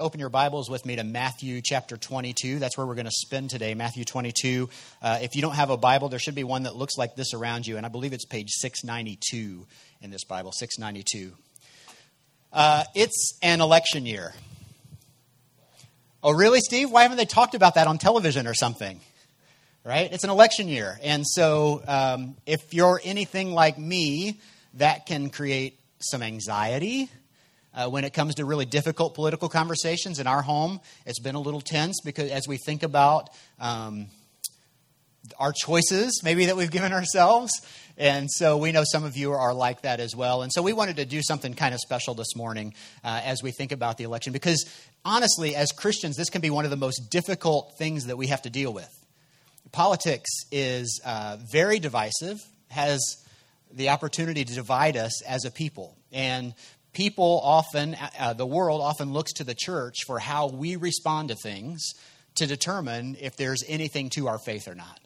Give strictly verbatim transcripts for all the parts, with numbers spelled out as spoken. Open your Bibles with me to Matthew chapter twenty-two. That's where we're going to spend today, Matthew twenty-two. Uh, if you don't have a Bible, there should be one that looks like this around you, and I believe it's page six ninety-two in this Bible, six ninety-two. Uh, it's an election year. Oh, really, Steve? Why haven't they talked about that on television or something? Right? It's an election year. And so um, if you're anything like me, that can create some anxiety. Uh, when it comes to really difficult political conversations in our home, it's been a little tense because as we think about um, our choices maybe that we've given ourselves. And so we know some of you are like that as well. And so we wanted to do something kind of special this morning uh, as we think about the election, because honestly, as Christians, this can be one of the most difficult things that we have to deal with. Politics is uh, very divisive, has the opportunity to divide us as a people. And people often, uh, the world often looks to the church for how we respond to things to determine if there's anything to our faith or not.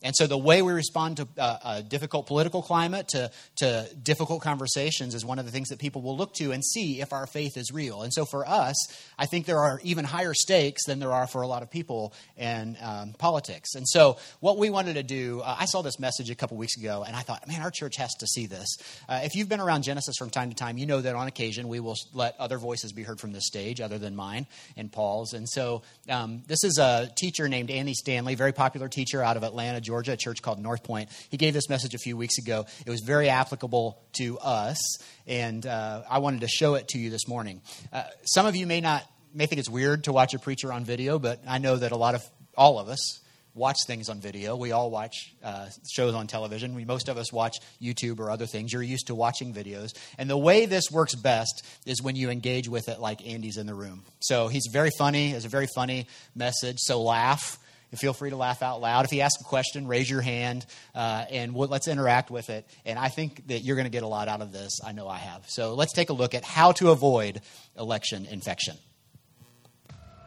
And so the way we respond to uh, a difficult political climate, to, to difficult conversations is one of the things that people will look to and see if our faith is real. And so for us, I think there are even higher stakes than there are for a lot of people in um, politics. And so what we wanted to do, uh, I saw this message a couple weeks ago, and I thought, man, our church has to see this. Uh, if you've been around Genesis from time to time, you know that on occasion we will let other voices be heard from this stage other than mine and Paul's. And so um, this is a teacher named Andy Stanley, very popular teacher out of Atlanta, Georgia, a church called North Point. He gave this message a few weeks ago. It was very applicable to us, and uh, I wanted to show it to you this morning. Uh, some of you may not may think it's weird to watch a preacher on video, but I know that a lot of all of us watch things on video. We all watch uh, shows on television. We most of us watch YouTube or other things. You're used to watching videos. And the way this works best is when you engage with it like Andy's in the room. So he's very funny. It's a very funny message. So laugh. Feel free to laugh out loud. If he asks a question, raise your hand, uh, and we'll, let's interact with it. And I think that you're going to get a lot out of this. I know I have. So let's take a look at how to avoid election infection.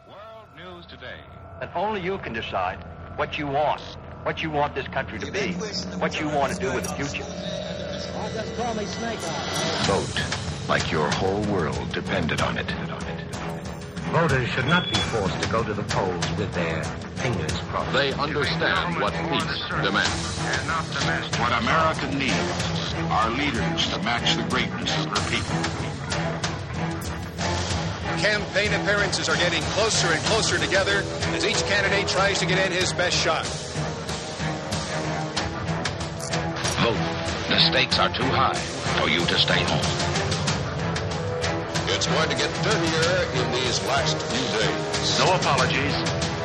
World news today. And only you can decide what you want, what you want this country to be, what you want to do with the future. Vote like your whole world depended on it. Voters should not be forced to go to the polls with their fingers crossed. They understand what peace demands. What America needs are leaders to match the greatness of their people. Campaign appearances are getting closer and closer together as each candidate tries to get in his best shot. Vote. The stakes are too high for you to stay home. It's going to get dirtier in these last few days. No apologies,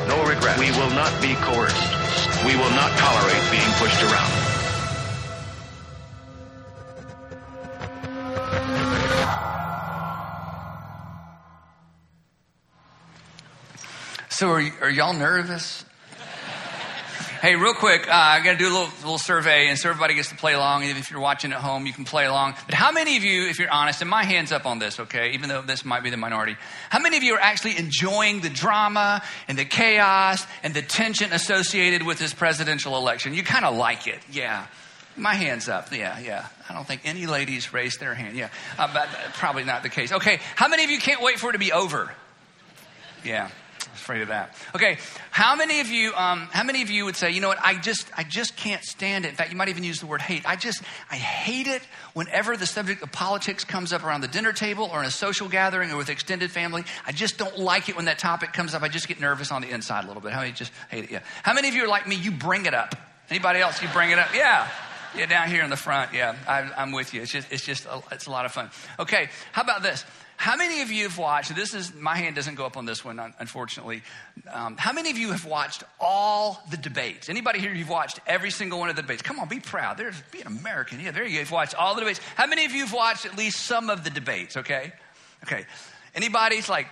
no regrets. We will not be coerced. We will not tolerate being pushed around. So are, y- are y'all nervous? Hey, real quick, uh, I got to do a little, little survey, and so everybody gets to play along. And if you're watching at home, you can play along. But how many of you, if you're honest, and my hand's up on this, okay, even though this might be the minority, how many of you are actually enjoying the drama and the chaos and the tension associated with this presidential election? You kind of like it, yeah. My hand's up, yeah, yeah. I don't think any ladies raised their hand, yeah. Uh, but probably not the case. Okay, how many of you can't wait for it to be over? Yeah. Afraid of that. Okay, how many of you? Um, how many of you would say, you know what? I just, I just can't stand it. In fact, you might even use the word hate. I just, I hate it whenever the subject of politics comes up around the dinner table or in a social gathering or with extended family. I just don't like it when that topic comes up. I just get nervous on the inside a little bit. How many just hate it? Yeah. How many of you are like me? You bring it up. Anybody else? You bring it up. Yeah. Yeah. Down here in the front. Yeah. I, I'm with you. It's just, it's just, a, it's a lot of fun. Okay. How about this? How many of you have watched, this is, my hand doesn't go up on this one, unfortunately. Um, how many of you have watched all the debates? Anybody here, you've watched every single one of the debates? Come on, be proud. There's, be an American. Yeah, there you go. You've watched all the debates. How many of you have watched at least some of the debates, okay? Okay. Anybody's like,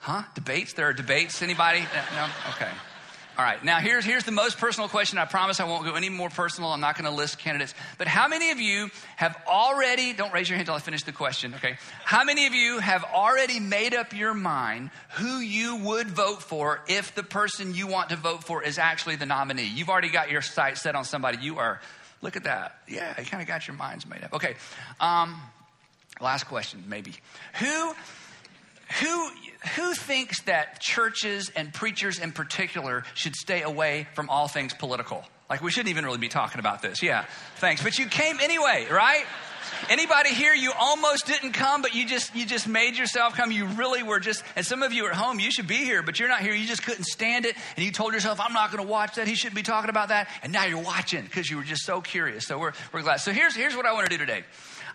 huh? Debates? There are debates? Anybody? No? Okay. All right. Now, here's, here's the most personal question. I promise I won't go any more personal. I'm not going to list candidates. But how many of you have already, don't raise your hand until I finish the question, okay? How many of you have already made up your mind who you would vote for if the person you want to vote for is actually the nominee? You've already got your sights set on somebody. You are, look at that. Yeah, you kind of got your minds made up. Okay. Um, last question, maybe. Who... Who who thinks that churches and preachers in particular should stay away from all things political? Like, we shouldn't even really be talking about this. Yeah, thanks. But you came anyway, right? Anybody here, you almost didn't come, but you just you just made yourself come. You really were just, and some of you at home, you should be here, but you're not here. You just couldn't stand it, and you told yourself, I'm not going to watch that. He shouldn't be talking about that. And now you're watching because you were just so curious. So we're we're glad. So here's, here's what I want to do today.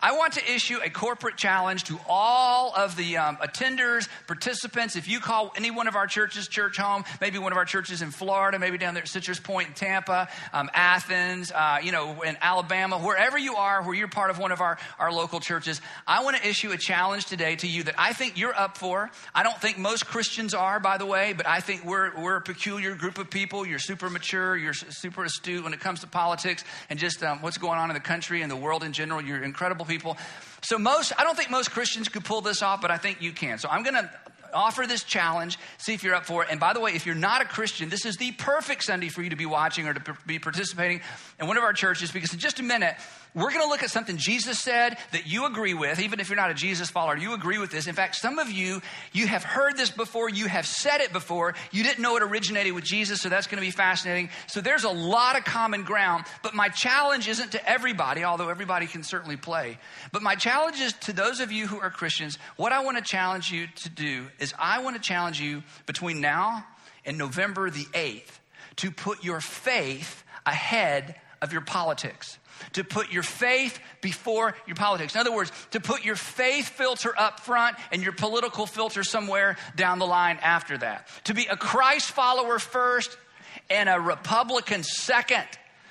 I want to issue a corporate challenge to all of the um, attenders, participants. If you call any one of our churches church home, maybe one of our churches in Florida, maybe down there at Citrus Point in Tampa, um, Athens, uh, you know, in Alabama, wherever you are, where you're part of one of our, our local churches, I want to issue a challenge today to you that I think you're up for. I don't think most Christians are, by the way, but I think we're we're a peculiar group of people. You're super mature. You're super astute when it comes to politics and just um, what's going on in the country and the world in general. You're incredible people. So most, I don't think most Christians could pull this off, but I think you can. So I'm going to offer this challenge, see if you're up for it. And by the way, if you're not a Christian, this is the perfect Sunday for you to be watching or to be participating in one of our churches, because in just a minute, we're going to look at something Jesus said that you agree with. Even if you're not a Jesus follower, you agree with this. In fact, some of you, you have heard this before. You have said it before. You didn't know it originated with Jesus, so that's going to be fascinating. So there's a lot of common ground, but my challenge isn't to everybody, although everybody can certainly play. But my challenge is to those of you who are Christians. What I want to challenge you to do is I want to challenge you between now and November the eighth to put your faith ahead of your politics, to put your faith before your politics. In other words, to put your faith filter up front and your political filter somewhere down the line after that. To be a Christ follower first and a Republican second.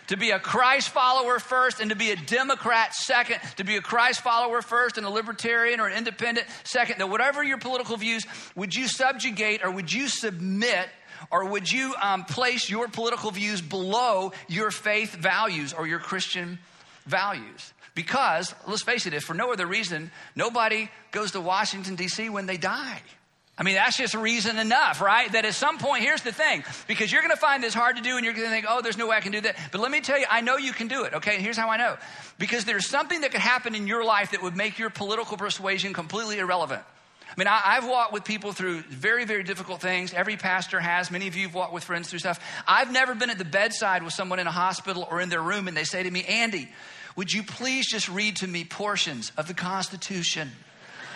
To be a Christ follower first and to be a Democrat second. To be a Christ follower first and a libertarian or an independent second. Now, whatever your political views, would you subjugate or would you submit or would you um, place your political views below your faith values or your Christian values? Because, let's face it, if for no other reason, nobody goes to Washington, D C when they die. I mean, that's just reason enough, right? That at some point, here's the thing, because you're going to find this hard to do and you're going to think, oh, there's no way I can do that. But let me tell you, I know you can do it, okay? And here's how I know. Because there's something that could happen in your life that would make your political persuasion completely irrelevant. I mean, I, I've walked with people through very, very difficult things. Every pastor has. Many of you have walked with friends through stuff. I've never been at the bedside with someone in a hospital or in their room and they say to me, Andy, would you please just read to me portions of the Constitution?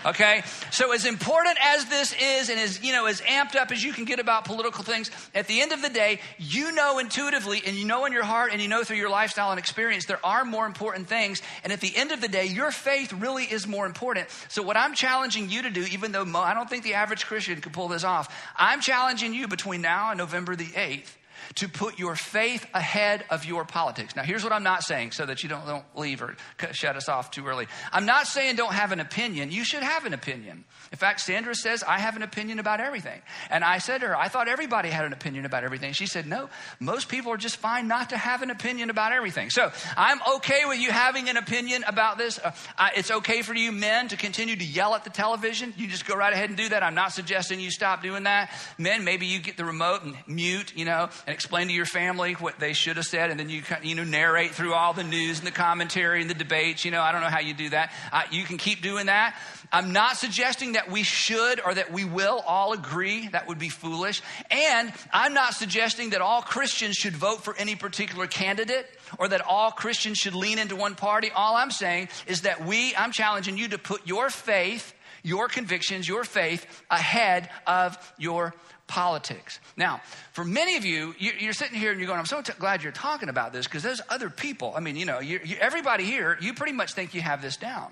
Okay, so as important as this is and as, you know, as amped up as you can get about political things, at the end of the day, you know intuitively and you know in your heart and you know through your lifestyle and experience, there are more important things. And at the end of the day, your faith really is more important. So what I'm challenging you to do, even though I don't think the average Christian could pull this off, I'm challenging you between now and November the eighth to put your faith ahead of your politics. Now, here's what I'm not saying so that you don't, don't leave or shut us off too early. I'm not saying don't have an opinion. You should have an opinion. In fact, Sandra says, I have an opinion about everything. And I said to her, I thought everybody had an opinion about everything. She said, no, most people are just fine not to have an opinion about everything. So I'm okay with you having an opinion about this. Uh, I, it's okay for you men to continue to yell at the television. You just go right ahead and do that. I'm not suggesting you stop doing that. Men, maybe you get the remote and mute, you know, and explain to your family what they should have said, and then you you know narrate through all the news and the commentary and the debates. You know, I don't know how you do that. Uh, you can keep doing that. I'm not suggesting that we should or that we will all agree. That would be foolish. And I'm not suggesting that all Christians should vote for any particular candidate or that all Christians should lean into one party. All I'm saying is that we, I'm challenging you to put your faith, your convictions, your faith ahead of your politics. Now, for many of you, you're sitting here and you're going, I'm so t- glad you're talking about this because there's other people. I mean, you know, you, everybody here, you pretty much think you have this down.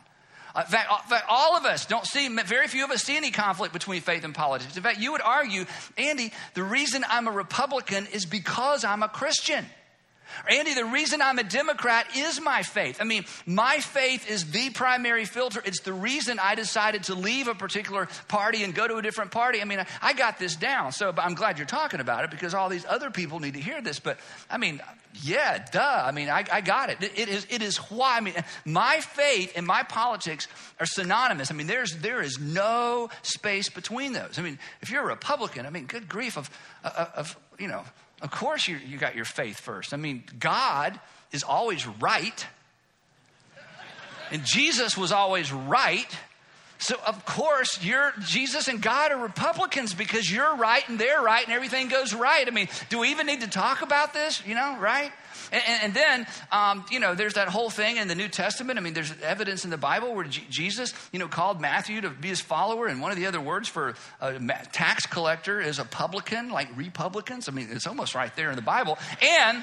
Uh, in fact, all, in fact, all of us don't see, very few of us see any conflict between faith and politics. In fact, you would argue, Andy, the reason I'm a Republican is because I'm a Christian. Andy, the reason I'm a Democrat is my faith. I mean, my faith is the primary filter. It's the reason I decided to leave a particular party and go to a different party. I mean, I got this down, so I'm glad you're talking about it because all these other people need to hear this. But, I mean, yeah, duh. I mean, I, I got it. It, it is, it is why. I mean, my faith and my politics are synonymous. I mean, there's there is no space between those. I mean, if you're a Republican, I mean, good grief of, of, of you know, of course you you got your faith first. I mean, God is always right. And Jesus was always right. So, of course, you're, Jesus and God are Republicans because you're right and they're right and everything goes right. I mean, do we even need to talk about this, you know, right? And, and, and then, um, you know, there's that whole thing in the New Testament. I mean, there's evidence in the Bible where G- Jesus, you know, called Matthew to be his follower. And one of the other words for a tax collector is a publican, like republicans. I mean, it's almost right there in the Bible. And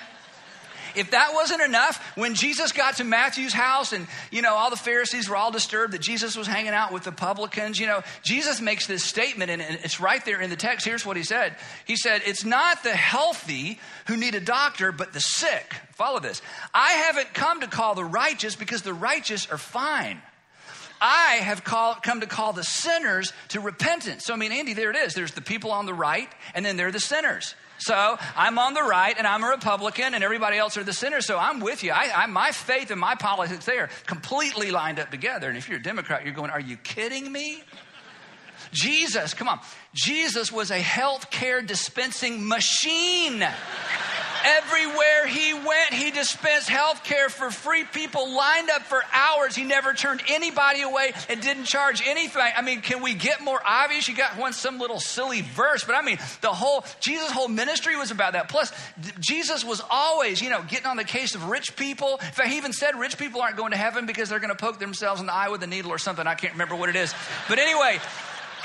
if that wasn't enough, when Jesus got to Matthew's house and, you know, all the Pharisees were all disturbed that Jesus was hanging out with the publicans, you know, Jesus makes this statement, and it's right there in the text. Here's what he said. He said, it's not the healthy who need a doctor, but the sick. Follow this. I haven't come to call the righteous because the righteous are fine. I have call, come to call the sinners to repentance. So, I mean, Andy, there it is. There's the people on the right, and then they're the sinners. So I'm on the right, and I'm a Republican, and everybody else are the sinners. So I'm with you. I, I, my faith and my politics, they are completely lined up together. And if you're a Democrat, you're going, are you kidding me? Jesus, come on. Jesus was a healthcare dispensing machine. Everywhere he went, he dispensed healthcare for free. People lined up for hours. He never turned anybody away and didn't charge anything. I mean, can we get more obvious? You got one, some little silly verse, but I mean, the whole, Jesus' whole ministry was about that. Plus, Jesus was always, you know, getting on the case of rich people. In fact, he even said rich people aren't going to heaven because they're going to poke themselves in the eye with a needle or something. I can't remember what it is. But anyway...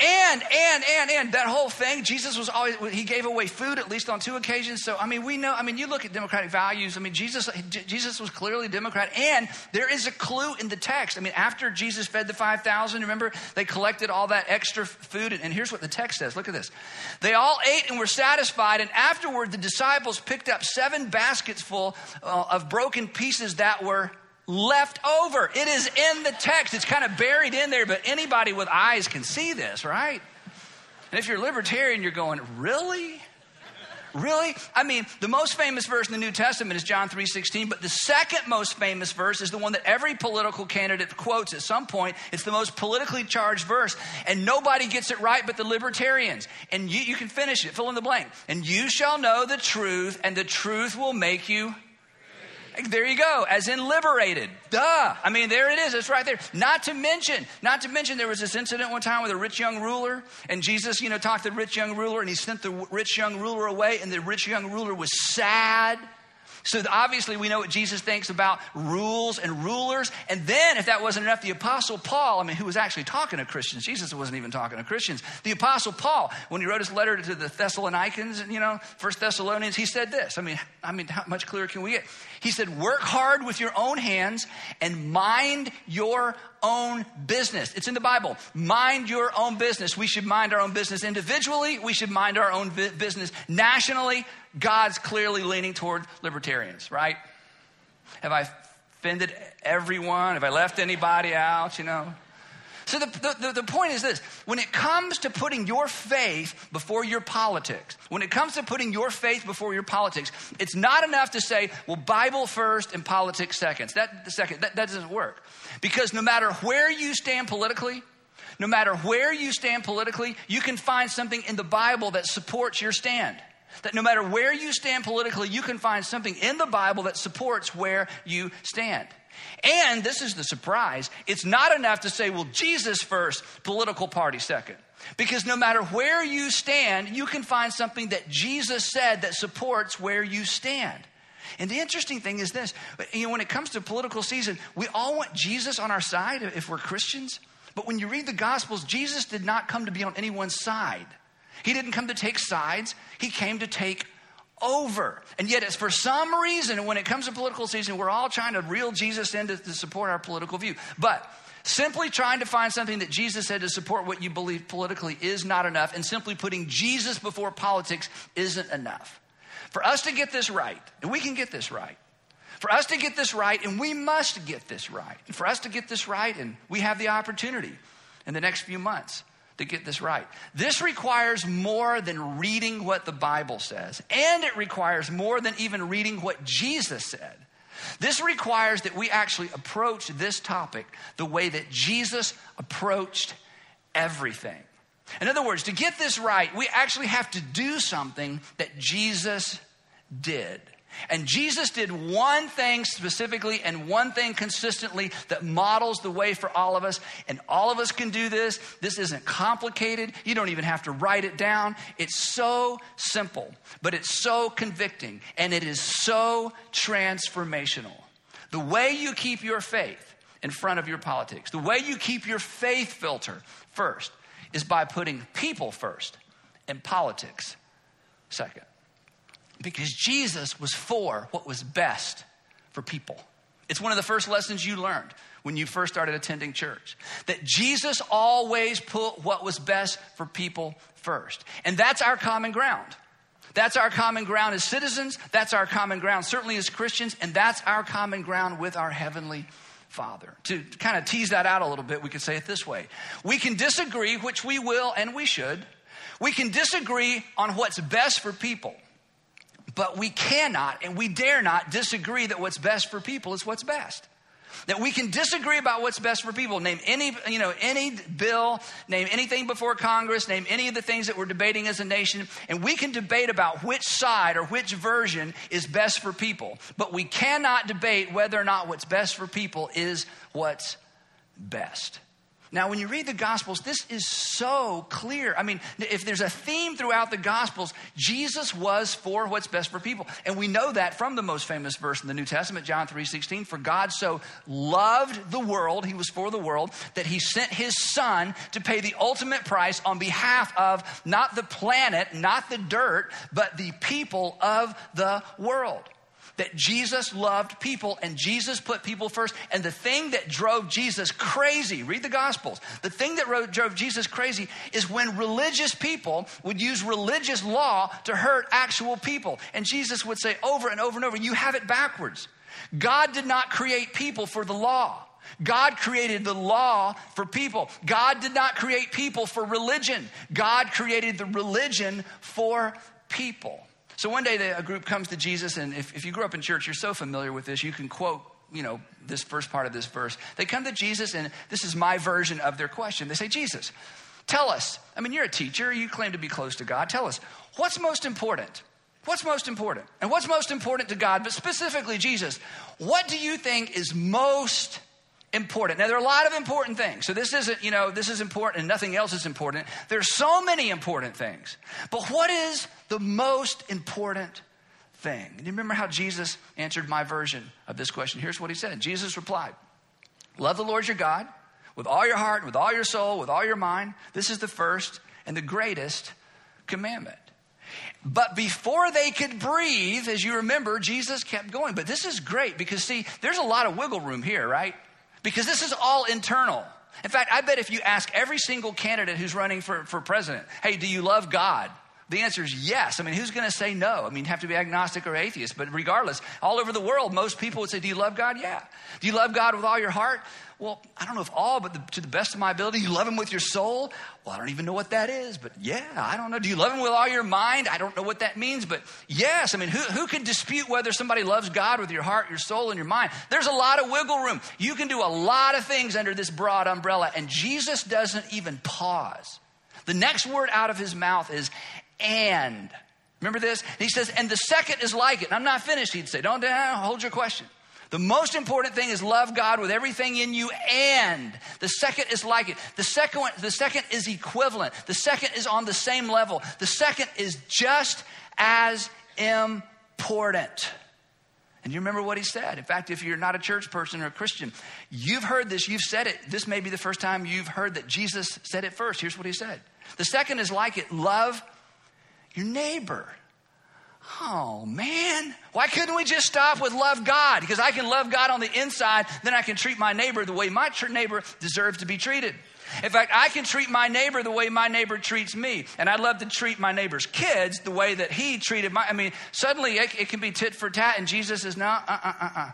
And, and, and, and that whole thing, Jesus was always, he gave away food at least on two occasions. So, I mean, we know, I mean, you look at democratic values. I mean, Jesus, Jesus was clearly Democrat, and there is a clue in the text. I mean, after Jesus fed the five thousand, remember, they collected all that extra food. And, and here's what the text says. Look at this. They all ate and were satisfied. And afterward, the disciples picked up seven baskets full uh, of broken pieces that were left over. It is in the text. It's kind of buried in there, but anybody with eyes can see this, right? And if you're libertarian, you're going, really? Really? I mean, the most famous verse in the New Testament is John three sixteen, but the second most famous verse is the one that every political candidate quotes at some point. It's the most politically charged verse, and nobody gets it right but the libertarians. And you, you can finish it, fill in the blank. And you shall know the truth, and the truth will make you. There you go, as in liberated. Duh. I mean, there it is. It's right there. Not to mention, not to mention, there was this incident one time with a rich young ruler, and Jesus, you know, talked to the rich young ruler, and he sent the rich young ruler away, and the rich young ruler was sad. So obviously we know what Jesus thinks about rules and rulers. And then if that wasn't enough, the Apostle Paul, I mean, who was actually talking to Christians. Jesus wasn't even talking to Christians. The Apostle Paul, when he wrote his letter to the Thessalonians, you know, First Thessalonians, he said this. I mean, I mean, how much clearer can we get? He said, work hard with your own hands and mind your own business. It's in the Bible. Mind your own business. We should mind our own business individually. We should mind our own business nationally. God's clearly leaning toward libertarians, right? Have I offended everyone? Have I left anybody out, you know? So the, the, the point is this. When it comes to putting your faith before your politics, when it comes to putting your faith before your politics, it's not enough to say, well, Bible first and politics second. That, second, that, that doesn't work. Because no matter where you stand politically, no matter where you stand politically, you can find something in the Bible that supports your stand. That no matter where you stand politically, you can find something in the Bible that supports where you stand. And this is the surprise. It's not enough to say, well, Jesus first, political party second. Because no matter where you stand, you can find something that Jesus said that supports where you stand. And the interesting thing is this. You know, when it comes to political season, we all want Jesus on our side if we're Christians. But when you read the Gospels, Jesus did not come to be on anyone's side. He didn't come to take sides. He came to take over. And yet it's for some reason, when it comes to political season, we're all trying to reel Jesus in to, to support our political view. But simply trying to find something that Jesus said to support what you believe politically is not enough. And simply putting Jesus before politics isn't enough. For us to get this right, and we can get this right. For us to get this right, and we must get this right. And for us to get this right, and we have the opportunity in the next few months to get this right. This requires more than reading what the Bible says, and it requires more than even reading what Jesus said. This requires that we actually approach this topic the way that Jesus approached everything. In other words, to get this right, we actually have to do something that Jesus did. And Jesus did one thing specifically and one thing consistently that models the way for all of us. And all of us can do this. This isn't complicated. You don't even have to write it down. It's so simple, but it's so convicting, and it is so transformational. The way you keep your faith in front of your politics, the way you keep your faith filter first, is by putting people first and politics second. Because Jesus was for what was best for people. It's one of the first lessons you learned when you first started attending church, that Jesus always put what was best for people first. And that's our common ground. That's our common ground as citizens. That's our common ground, certainly as Christians. And that's our common ground with our Heavenly Father. To kind of tease that out a little bit, we could say it this way. We can disagree, which we will and we should. We can disagree on what's best for people. But we cannot and we dare not disagree that what's best for people is what's best. That we can disagree about what's best for people. Name any, you know, any bill, name anything before Congress, name any of the things that we're debating as a nation, and we can debate about which side or which version is best for people. But we cannot debate whether or not what's best for people is what's best. Now, when you read the Gospels, this is so clear. I mean, if there's a theme throughout the Gospels, Jesus was for what's best for people. And we know that from the most famous verse in the New Testament, John three sixteen, for God so loved the world, he was for the world, that he sent his son to pay the ultimate price on behalf of not the planet, not the dirt, but the people of the world. That Jesus loved people and Jesus put people first. And the thing that drove Jesus crazy, read the Gospels, the thing that drove Jesus crazy is when religious people would use religious law to hurt actual people. And Jesus would say over and over and over, you have it backwards. God did not create people for the law. God created the law for people. God did not create people for religion. God created the religion for people. So one day a group comes to Jesus, and if, if you grew up in church, you're so familiar with this, you can quote, you know, this first part of this verse. They come to Jesus, and this is my version of their question. They say, Jesus, tell us. I mean, you're a teacher. You claim to be close to God. Tell us, what's most important? What's most important? And what's most important to God, but specifically Jesus, what do you think is most important? Now, there are a lot of important things. So this isn't, you know, this is important and nothing else is important. There's so many important things. But what is the most important thing? And you remember how Jesus answered my version of this question. Here's what he said. Jesus replied, love the Lord your God with all your heart, with all your soul, with all your mind. This is the first and the greatest commandment. But before they could breathe, as you remember, Jesus kept going. But this is great because, see, there's a lot of wiggle room here, right? Because this is all internal. In fact, I bet if you ask every single candidate who's running for, for president, hey, do you love God? The answer is yes. I mean, who's going to say no? I mean, you have to be agnostic or atheist. But regardless, all over the world, most people would say, do you love God? Yeah. Do you love God with all your heart? Well, I don't know if all, but the, to the best of my ability, you love him with your soul? Well, I don't even know what that is, but yeah, I don't know. Do you love him with all your mind? I don't know what that means, but yes. I mean, who, who can dispute whether somebody loves God with your heart, your soul, and your mind? There's a lot of wiggle room. You can do a lot of things under this broad umbrella, and Jesus doesn't even pause. The next word out of his mouth is, and. Remember this? And he says, and the second is like it. And I'm not finished, he'd say. Don't, don't, don't hold your question. The most important thing is love God with everything in you, and the second is like it. The second one, the second is equivalent. The second is on the same level. The second is just as important. And you remember what he said. In fact, if you're not a church person or a Christian, you've heard this, you've said it. This may be the first time you've heard that Jesus said it first. Here's what he said. The second is like it. Love your neighbor. Oh, man, why couldn't we just stop with love God? Because I can love God on the inside, then I can treat my neighbor the way my tr- neighbor deserves to be treated. In fact, I can treat my neighbor the way my neighbor treats me. And I'd love to treat my neighbor's kids the way that he treated my, I mean, suddenly it, it can be tit for tat. And Jesus says, no, uh, uh, uh, uh.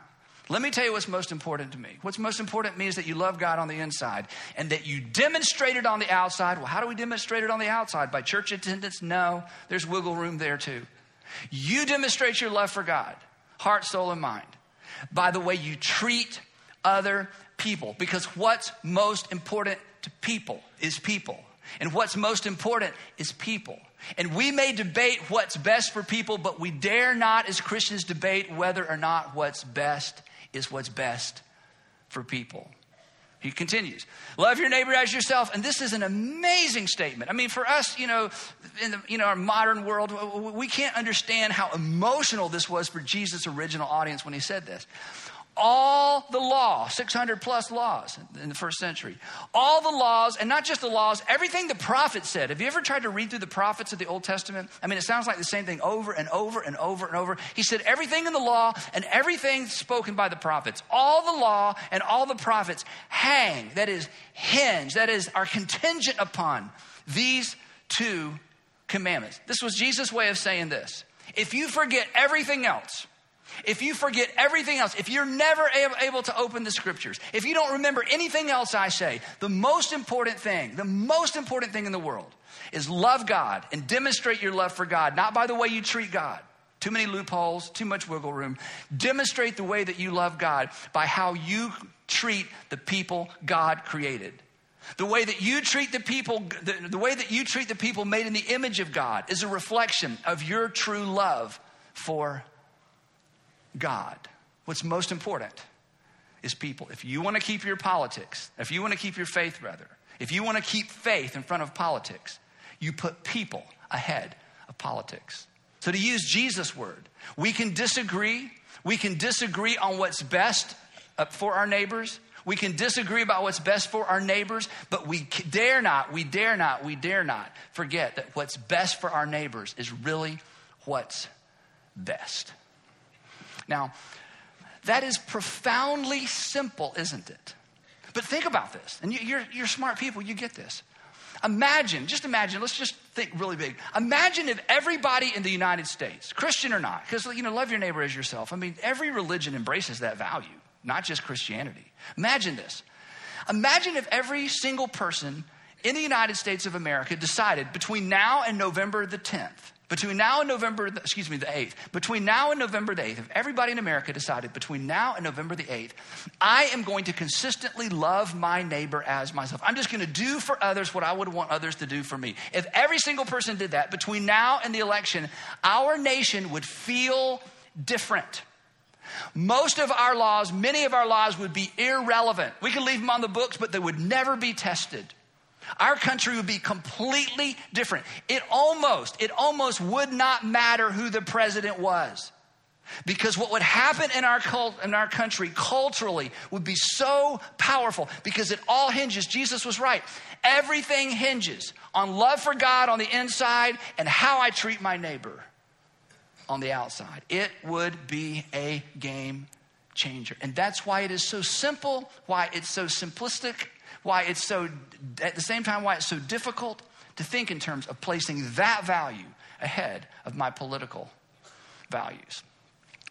Let me tell you what's most important to me. What's most important to me is that you love God on the inside and that you demonstrate it on the outside. Well, how do we demonstrate it on the outside? By church attendance? No, there's wiggle room there too. You demonstrate your love for God, heart, soul, and mind, by the way you treat other people. Because what's most important to people is people. And what's most important is people. And we may debate what's best for people, but we dare not as Christians debate whether or not what's best is what's best for people. He continues, love your neighbor as yourself. And this is an amazing statement. I mean, for us, you know, in the, you know, our modern world, we can't understand how emotional this was for Jesus' original audience when he said this. All the law, six hundred plus laws in the first century, all the laws, and not just the laws, everything the prophets said. Have you ever tried to read through the prophets of the Old Testament? I mean, it sounds like the same thing over and over and over and over. He said everything in the law and everything spoken by the prophets, all the law and all the prophets hang, that is hinge, that is are contingent upon these two commandments. This was Jesus' way of saying this. If you forget everything else, If you forget everything else, if you're never able to open the scriptures, if you don't remember anything else I say, the most important thing, the most important thing in the world is love God and demonstrate your love for God, not by the way you treat God. Too many loopholes, too much wiggle room. Demonstrate the way that you love God by how you treat the people God created. The way that you treat the people, the, the way that you treat the people made in the image of God is a reflection of your true love for God. What's most important is people. If you want to keep your politics, if you want to keep your faith, rather, if you want to keep faith in front of politics, you put people ahead of politics. So to use Jesus' word, we can disagree. We can disagree on what's best for our neighbors. We can disagree about what's best for our neighbors, but we dare not, we dare not, we dare not forget that what's best for our neighbors is really what's best. Now, that is profoundly simple, isn't it? But think about this. And you, you're, you're smart people. You get this. Imagine, just imagine, let's just think really big. Imagine if everybody in the United States, Christian or not, because, you know, love your neighbor as yourself. I mean, every religion embraces that value, not just Christianity. Imagine this. Imagine if every single person in the United States of America decided between now and November the tenth, Between now and November, the, excuse me, the eighth, between now and November the eighth, if everybody in America decided between now and November the eighth, I am going to consistently love my neighbor as myself. I'm just going to do for others what I would want others to do for me. If every single person did that between now and the election, our nation would feel different. Most of our laws, many of our laws would be irrelevant. We could leave them on the books, but they would never be tested. Our country would be completely different. It almost, it almost would not matter who the president was, because what would happen in our cult, in our country culturally would be so powerful, because it all hinges. Jesus was right. Everything hinges on love for God on the inside and how I treat my neighbor on the outside. It would be a game changer. And that's why it is so simple, why it's so simplistic, why it's so, at the same time, why it's so difficult to think in terms of placing that value ahead of my political values.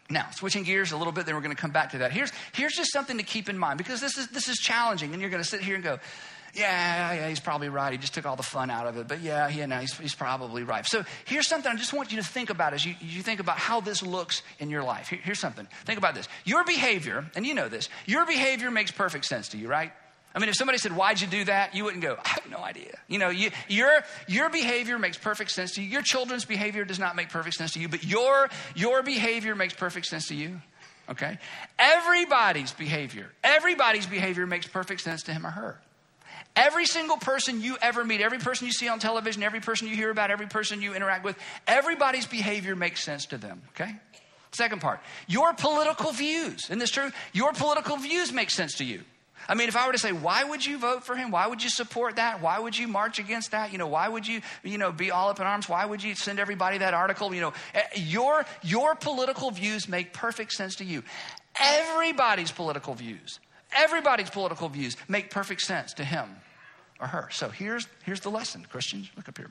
Now, switching gears a little bit, then we're going to come back to that. Here's, here's just something to keep in mind, because this is, this is challenging, and you're going to sit here and go, yeah, yeah, he's probably right. He just took all the fun out of it, but yeah, yeah, no, he's, he's probably right. So here's something I just want you to think about as you, you think about how this looks in your life. Here, here's something. Think about this. Your behavior, and you know this, your behavior makes perfect sense to you, right? I mean, if somebody said, why'd you do that? You wouldn't go, I have no idea. You know, you, your, your behavior makes perfect sense to you. Your children's behavior does not make perfect sense to you, but your, your behavior makes perfect sense to you, okay? Everybody's behavior, everybody's behavior makes perfect sense to him or her. Every single person you ever meet, every person you see on television, every person you hear about, every person you interact with, everybody's behavior makes sense to them, okay? Second part, your political views. Isn't this true? Your political views make sense to you. I mean, if I were to say, why would you vote for him? Why would you support that? Why would you march against that? You know, why would you, you know, be all up in arms? Why would you send everybody that article? You know, your, your political views make perfect sense to you. Everybody's political views, everybody's political views make perfect sense to him or her. So here's, here's the lesson, Christians. Look up here.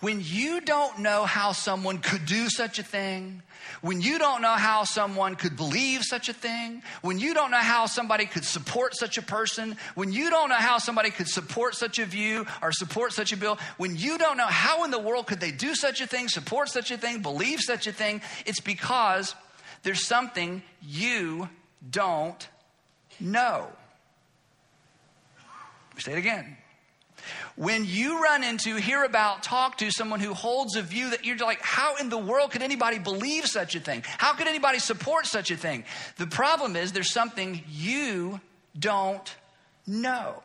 When you don't know how someone could do such a thing, when you don't know how someone could believe such a thing, when you don't know how somebody could support such a person, when you don't know how somebody could support such a view or support such a bill, when you don't know how in the world could they do such a thing, support such a thing, believe such a thing, it's because there's something you don't know. Let me say it again. When you run into, hear about, talk to someone who holds a view that you're like, how in the world could anybody believe such a thing? How could anybody support such a thing? The problem is there's something you don't know.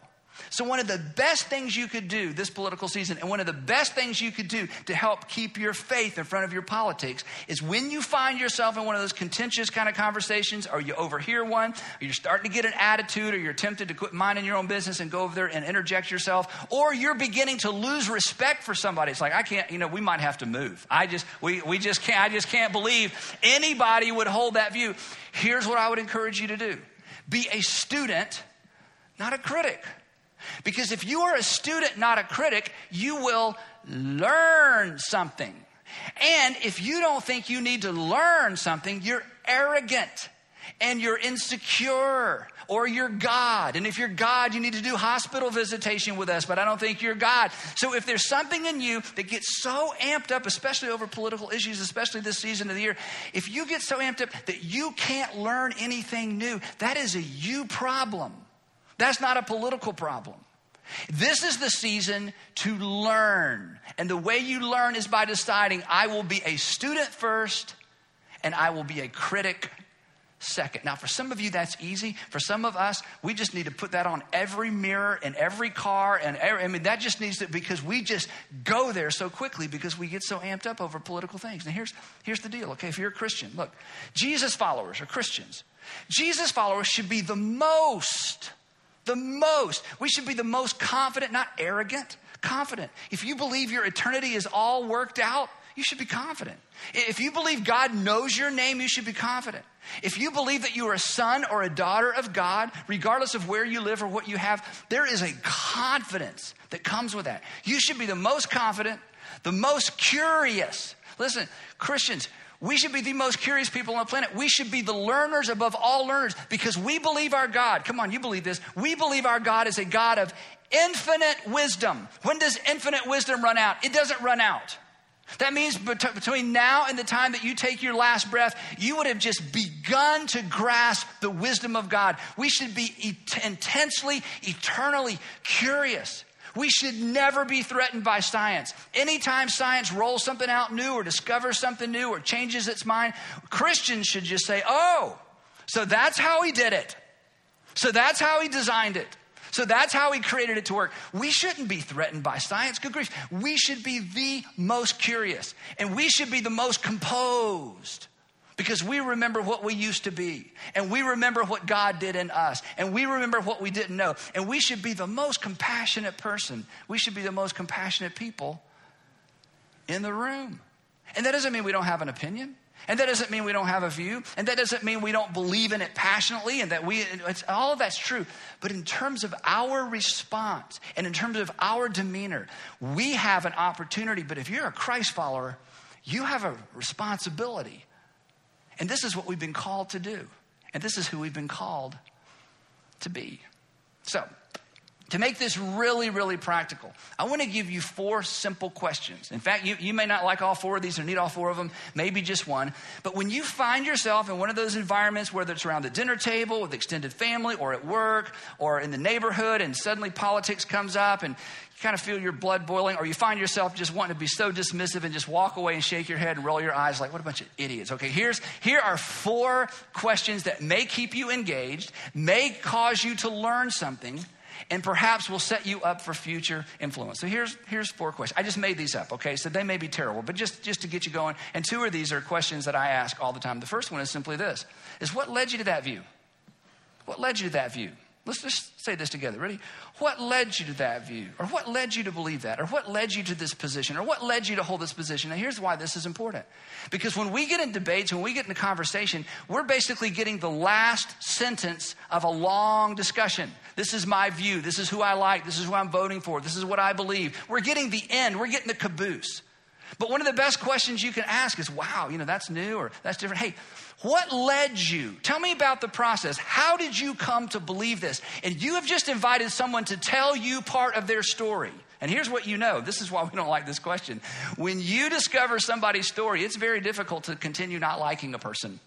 So one of the best things you could do this political season, and one of the best things you could do to help keep your faith in front of your politics, is when you find yourself in one of those contentious kind of conversations, or you overhear one, or you're starting to get an attitude, or you're tempted to quit minding your own business and go over there and interject yourself, or you're beginning to lose respect for somebody. It's like, I can't, you know, we might have to move. I just, we, we just can't, I just can't believe anybody would hold that view. Here's what I would encourage you to do. Be a student, not a critic. Because if you are a student, not a critic, you will learn something. And if you don't think you need to learn something, you're arrogant and you're insecure, or you're God. And if you're God, you need to do hospital visitation with us, but I don't think you're God. So if there's something in you that gets so amped up, especially over political issues, especially this season of the year, if you get so amped up that you can't learn anything new, that is a you problem. That's not a political problem. This is the season to learn. And the way you learn is by deciding, I will be a student first and I will be a critic second. Now, for some of you, that's easy. For some of us, we just need to put that on every mirror and every car. And every, I mean, that just needs to, because we just go there so quickly because we get so amped up over political things. Now, here's, here's the deal, okay? If you're a Christian, look, Jesus followers are Christians. Jesus followers should be the most The most, we should be the most confident, not arrogant, confident. If you believe your eternity is all worked out, you should be confident. If you believe God knows your name, you should be confident. If you believe that you are a son or a daughter of God, regardless of where you live or what you have, there is a confidence that comes with that. You should be the most confident, the most curious. Listen, Christians, we should be the most curious people on the planet. We should be the learners above all learners, because we believe our God. Come on, you believe this. We believe our God is a God of infinite wisdom. When does infinite wisdom run out? It doesn't run out. That means bet- between now and the time that you take your last breath, you would have just begun to grasp the wisdom of God. We should be et- intensely, eternally curious. We should never be threatened by science. Anytime science rolls something out new or discovers something new or changes its mind, Christians should just say, oh, so that's how he did it. So that's how he designed it. So that's how he created it to work. We shouldn't be threatened by science. Good grief. We should be the most curious, and we should be the most composed, because we remember what we used to be, and we remember what God did in us, and we remember what we didn't know. And we should be the most compassionate person. We should be the most compassionate people in the room. And that doesn't mean we don't have an opinion. And that doesn't mean we don't have a view. And that doesn't mean we don't believe in it passionately, and that we, it's, all of that's true. But in terms of our response and in terms of our demeanor, we have an opportunity. But if you're a Christ follower, you have a responsibility. And this is what we've been called to do. And this is who we've been called to be. So, to make this really, really practical, I want to give you four simple questions. In fact, you, you may not like all four of these or need all four of them, maybe just one. But when you find yourself in one of those environments, whether it's around the dinner table with extended family or at work or in the neighborhood, and suddenly politics comes up and you kind of feel your blood boiling, or you find yourself just wanting to be so dismissive and just walk away and shake your head and roll your eyes like, what a bunch of idiots. Okay, here's here are four questions that may keep you engaged, may cause you to learn something, and perhaps will set you up for future influence. So here's here's four questions. I just made these up, okay? So they may be terrible, but just, just to get you going. And two of these are questions that I ask all the time. The first one is simply this, is what led you to that view? What led you to that view? Let's just say this together. Ready? What led you to that view? Or what led you to believe that? Or what led you to this position? Or what led you to hold this position? Now, here's why this is important. Because when we get in debates, when we get in a conversation, we're basically getting the last sentence of a long discussion. This is my view. This is who I like. This is who I'm voting for. This is what I believe. We're getting the end. We're getting the caboose. But one of the best questions you can ask is, wow, you know, that's new or that's different. Hey, what led you? Tell me about the process. How did you come to believe this? And you have just invited someone to tell you part of their story. And here's what you know. This is why we don't like this question. When you discover somebody's story, it's very difficult to continue not liking a person.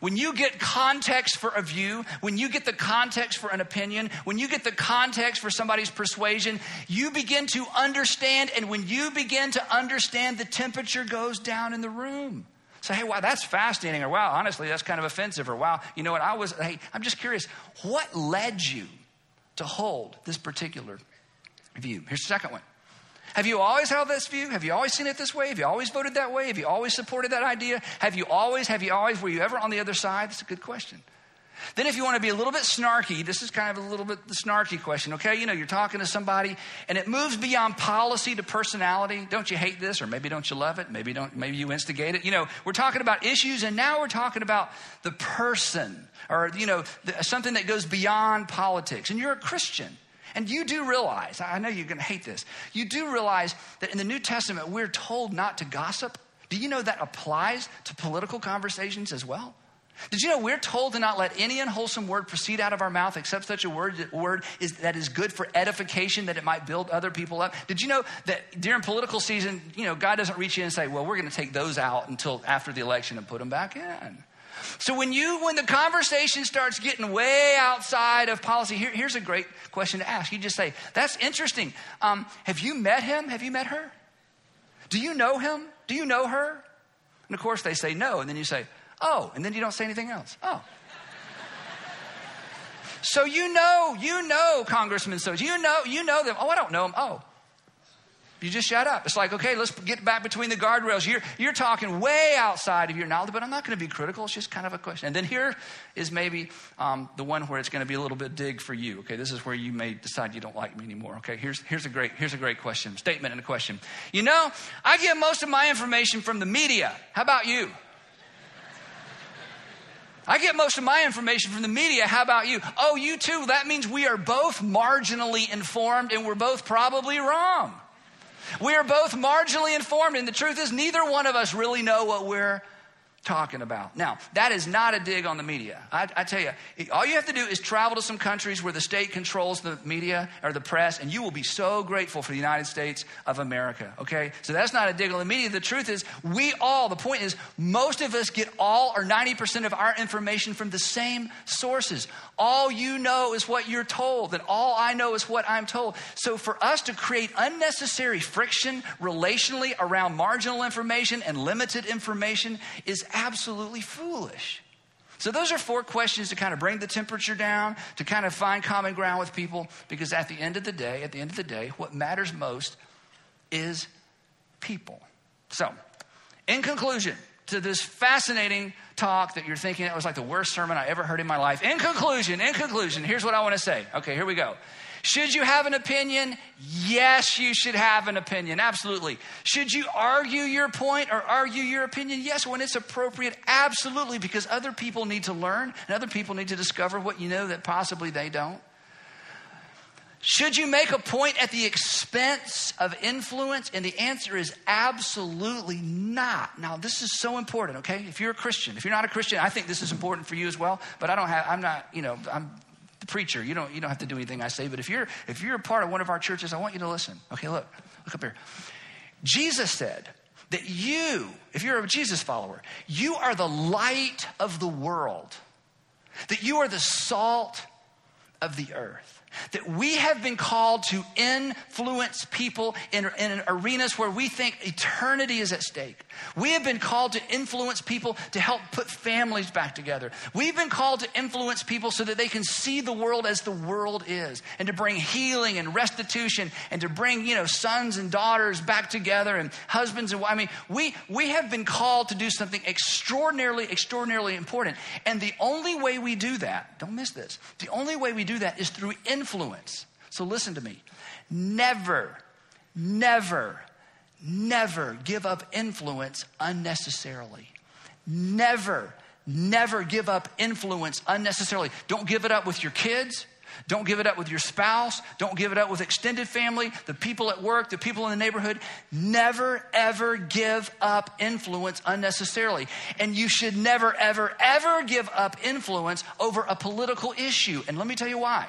When you get context for a view, when you get the context for an opinion, when you get the context for somebody's persuasion, you begin to understand. And when you begin to understand, the temperature goes down in the room. Say, hey, wow, that's fascinating. Or, wow, honestly, that's kind of offensive. Or, wow, you know what, I was, hey, I'm just curious. What led you to hold this particular view? Here's the second one. Have you always held this view? Have you always seen it this way? Have you always voted that way? Have you always supported that idea? Have you always, have you always, were you ever on the other side? That's a good question. Then if you want to be a little bit snarky, this is kind of a little bit the snarky question, okay? You know, you're talking to somebody and it moves beyond policy to personality. Don't you hate this? Or maybe don't you love it? Maybe don't, maybe you instigate it. You know, we're talking about issues and now we're talking about the person or, you know, the, something that goes beyond politics. And you're a Christian. And you do realize, I know you're going to hate this, you do realize that in the New Testament, we're told not to gossip. Do you know that applies to political conversations as well? Did you know we're told to not let any unwholesome word proceed out of our mouth except such a word, word is, that is good for edification, that it might build other people up? Did you know that during political season, you know, God doesn't reach in and say, well, we're going to take those out until after the election and put them back in. So when you, when the conversation starts getting way outside of policy, here, here's a great question to ask. You just say, that's interesting. Um, have you met him? Have you met her? Do you know him? Do you know her? And of course they say no. And then you say, oh, and then you don't say anything else. Oh. So you know, you know, Congressman, so you know, you know them. Oh, I don't know him. Oh. You just shut up. It's like, okay, let's get back between the guardrails. You're, you're talking way outside of your knowledge, but I'm not going to be critical. It's just kind of a question. And then here is maybe um, the one where it's going to be a little bit dig for you. Okay, this is where you may decide you don't like me anymore. Okay, here's here's a great here's a great question, statement and a question. You know, I get most of my information from the media. How about you? I get most of my information from the media. How about you? Oh, you too. That means we are both marginally informed and we're both probably wrong. We are both marginally informed, and the truth is neither one of us really know what we're talking about. Now, that is not a dig on the media. I, I tell you, all you have to do is travel to some countries where the state controls the media or the press, and you will be so grateful for the United States of America, okay? So that's not a dig on the media. The truth is we all, the point is most of us get all or ninety percent of our information from the same sources. All you know is what you're told, and all I know is what I'm told. So for us to create unnecessary friction relationally around marginal information and limited information is absolutely foolish. So those are four questions to kind of bring the temperature down, to kind of find common ground with people, because at the end of the day, at the end of the day, what matters most is people. So in conclusion to this fascinating talk that you're thinking it was like the worst sermon I ever heard in my life. In conclusion, in conclusion, here's what I want to say. Okay, here we go. Should you have an opinion? Yes, you should have an opinion. Absolutely. Should you argue your point or argue your opinion? Yes, when it's appropriate. Absolutely, because other people need to learn and other people need to discover what you know that possibly they don't. Should you make a point at the expense of influence? And the answer is absolutely not. Now, this is so important, okay? If you're a Christian, if you're not a Christian, I think this is important for you as well, but I don't have, I'm not, you know, I'm the preacher. You don't, you don't have to do anything I say, but if you're, if you're a part of one of our churches, I want you to listen. Okay, look, look up here. Jesus said that you, if you're a Jesus follower, you are the light of the world, that you are the salt of the earth. That we have been called to influence people in, in arenas where we think eternity is at stake. We have been called to influence people to help put families back together. We've been called to influence people so that they can see the world as the world is, and to bring healing and restitution, and to bring, you know, sons and daughters back together, and husbands and wives. I mean, we, we have been called to do something extraordinarily, extraordinarily important. And the only way we do that, don't miss this, the only way we do that is through influence. Influence. So listen to me. Never, never, never give up influence unnecessarily. Never, never give up influence unnecessarily. Don't give it up with your kids. Don't give it up with your spouse. Don't give it up with extended family, the people at work, the people in the neighborhood. Never, ever give up influence unnecessarily. And you should never, ever, ever give up influence over a political issue. And let me tell you why.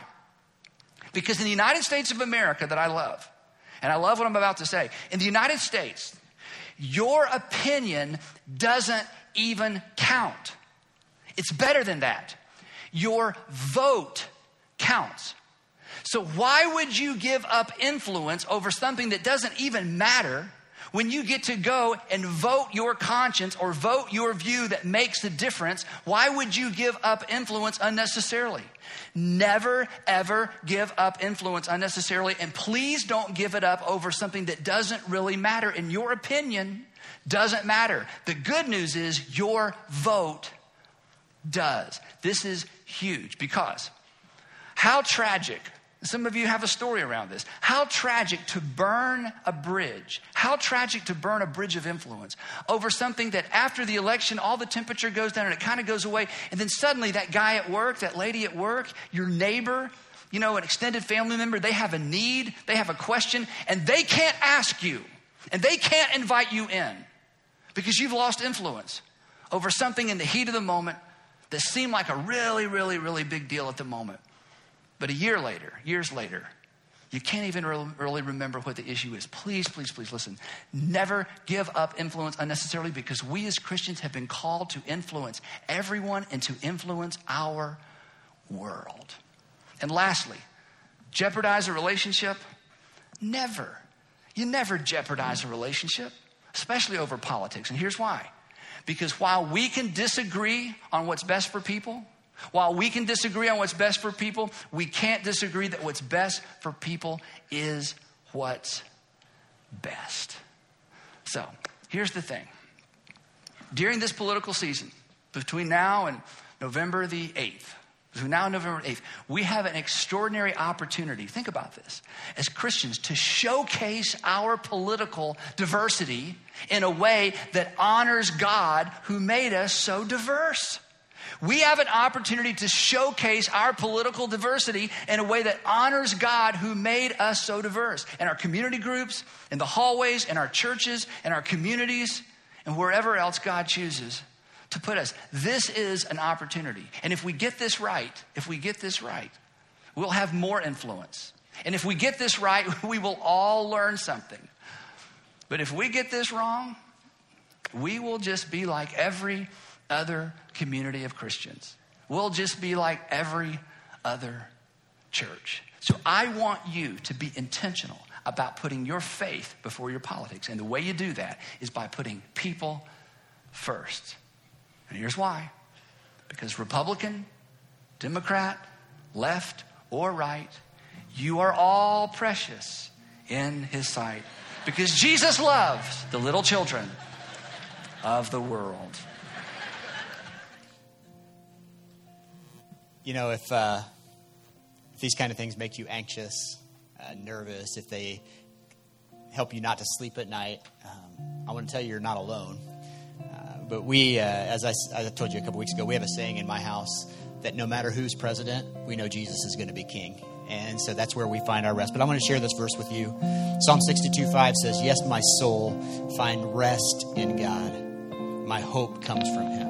Because in the United States of America that I love, and I love what I'm about to say, in the United States, your opinion doesn't even count. It's better than that. Your vote counts. So why would you give up influence over something that doesn't even matter when you get to go and vote your conscience or vote your view that makes the difference? Why would you give up influence unnecessarily? Never, ever give up influence unnecessarily. And please don't give it up over something that doesn't really matter. In your opinion, doesn't matter. The good news is your vote does. This is huge, because how tragic. Some of you have a story around this. How tragic to burn a bridge. How tragic to burn a bridge of influence over something that after the election, all the temperature goes down and it kind of goes away. And then suddenly that guy at work, that lady at work, your neighbor, you know, an extended family member, they have a need, they have a question, and they can't ask you and they can't invite you in because you've lost influence over something in the heat of the moment that seemed like a really, really, really big deal at the moment. But a year later, years later, you can't even really remember what the issue is. Please, please, please listen. Never give up influence unnecessarily, because we as Christians have been called to influence everyone and to influence our world. And lastly, jeopardize a relationship? Never. You never jeopardize a relationship, especially over politics. And here's why. Because while we can disagree on what's best for people, While we can disagree on what's best for people, we can't disagree that what's best for people is what's best. So here's the thing. During this political season, between now and November the eighth, between now and November eighth, we have an extraordinary opportunity. Think about this. As Christians, to showcase our political diversity in a way that honors God who made us so diverse. We have an opportunity to showcase our political diversity in a way that honors God who made us so diverse. In our community groups, in the hallways, in our churches, in our communities, and wherever else God chooses to put us. This is an opportunity. And if we get this right, if we get this right, we'll have more influence. And if we get this right, we will all learn something. But if we get this wrong, we will just be like every other community of Christians. We'll just be like every other church. So I want you to be intentional about putting your faith before your politics. And the way you do that is by putting people first. And here's why. Because Republican, Democrat, left or right, you are all precious in his sight. Because Jesus loves the little children of the world. You know, if, uh, if these kind of things make you anxious, uh, nervous, if they help you not to sleep at night, um, I want to tell you you're not alone. Uh, but we, uh, as, I, as I told you a couple weeks ago, we have a saying in my house that no matter who's president, we know Jesus is going to be king. And so that's where we find our rest. But I want to share this verse with you. Psalm sixty-two five says, "Yes, my soul, find rest in God. My hope comes from him."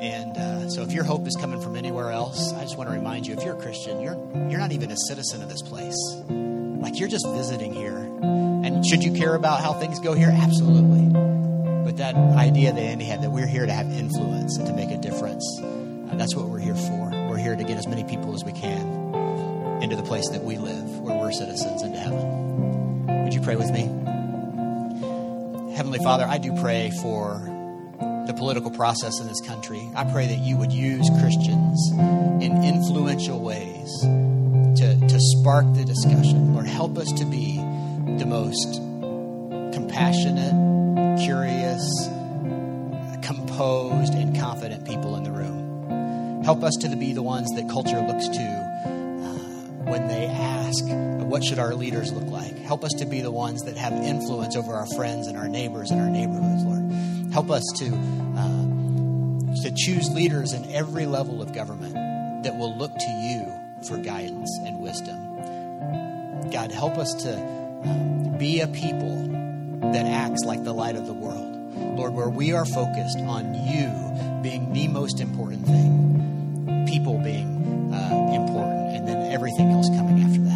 And uh, so if your hope is coming from anywhere else, I just want to remind you, if you're a Christian, you're you're not even a citizen of this place. Like, you're just visiting here. And should you care about how things go here? Absolutely. But that idea that Andy had, that we're here to have influence and to make a difference, uh, that's what we're here for. We're here to get as many people as we can into the place that we live, where we're citizens, into heaven. Would you pray with me? Heavenly Father, I do pray for the political process in this country. I pray that you would use Christians in influential ways to, to spark the discussion. Lord, help us to be the most compassionate, curious, composed, and confident people in the room. Help us to be the ones that culture looks to uh, when they ask, what should our leaders look like? Help us to be the ones that have influence over our friends and our neighbors and our neighborhoods, Lord. Help us to uh, to choose leaders in every level of government that will look to you for guidance and wisdom. God, help us to uh, be a people that acts like the light of the world. Lord, where we are focused on you being the most important thing, people being uh, important, and then everything else coming after that.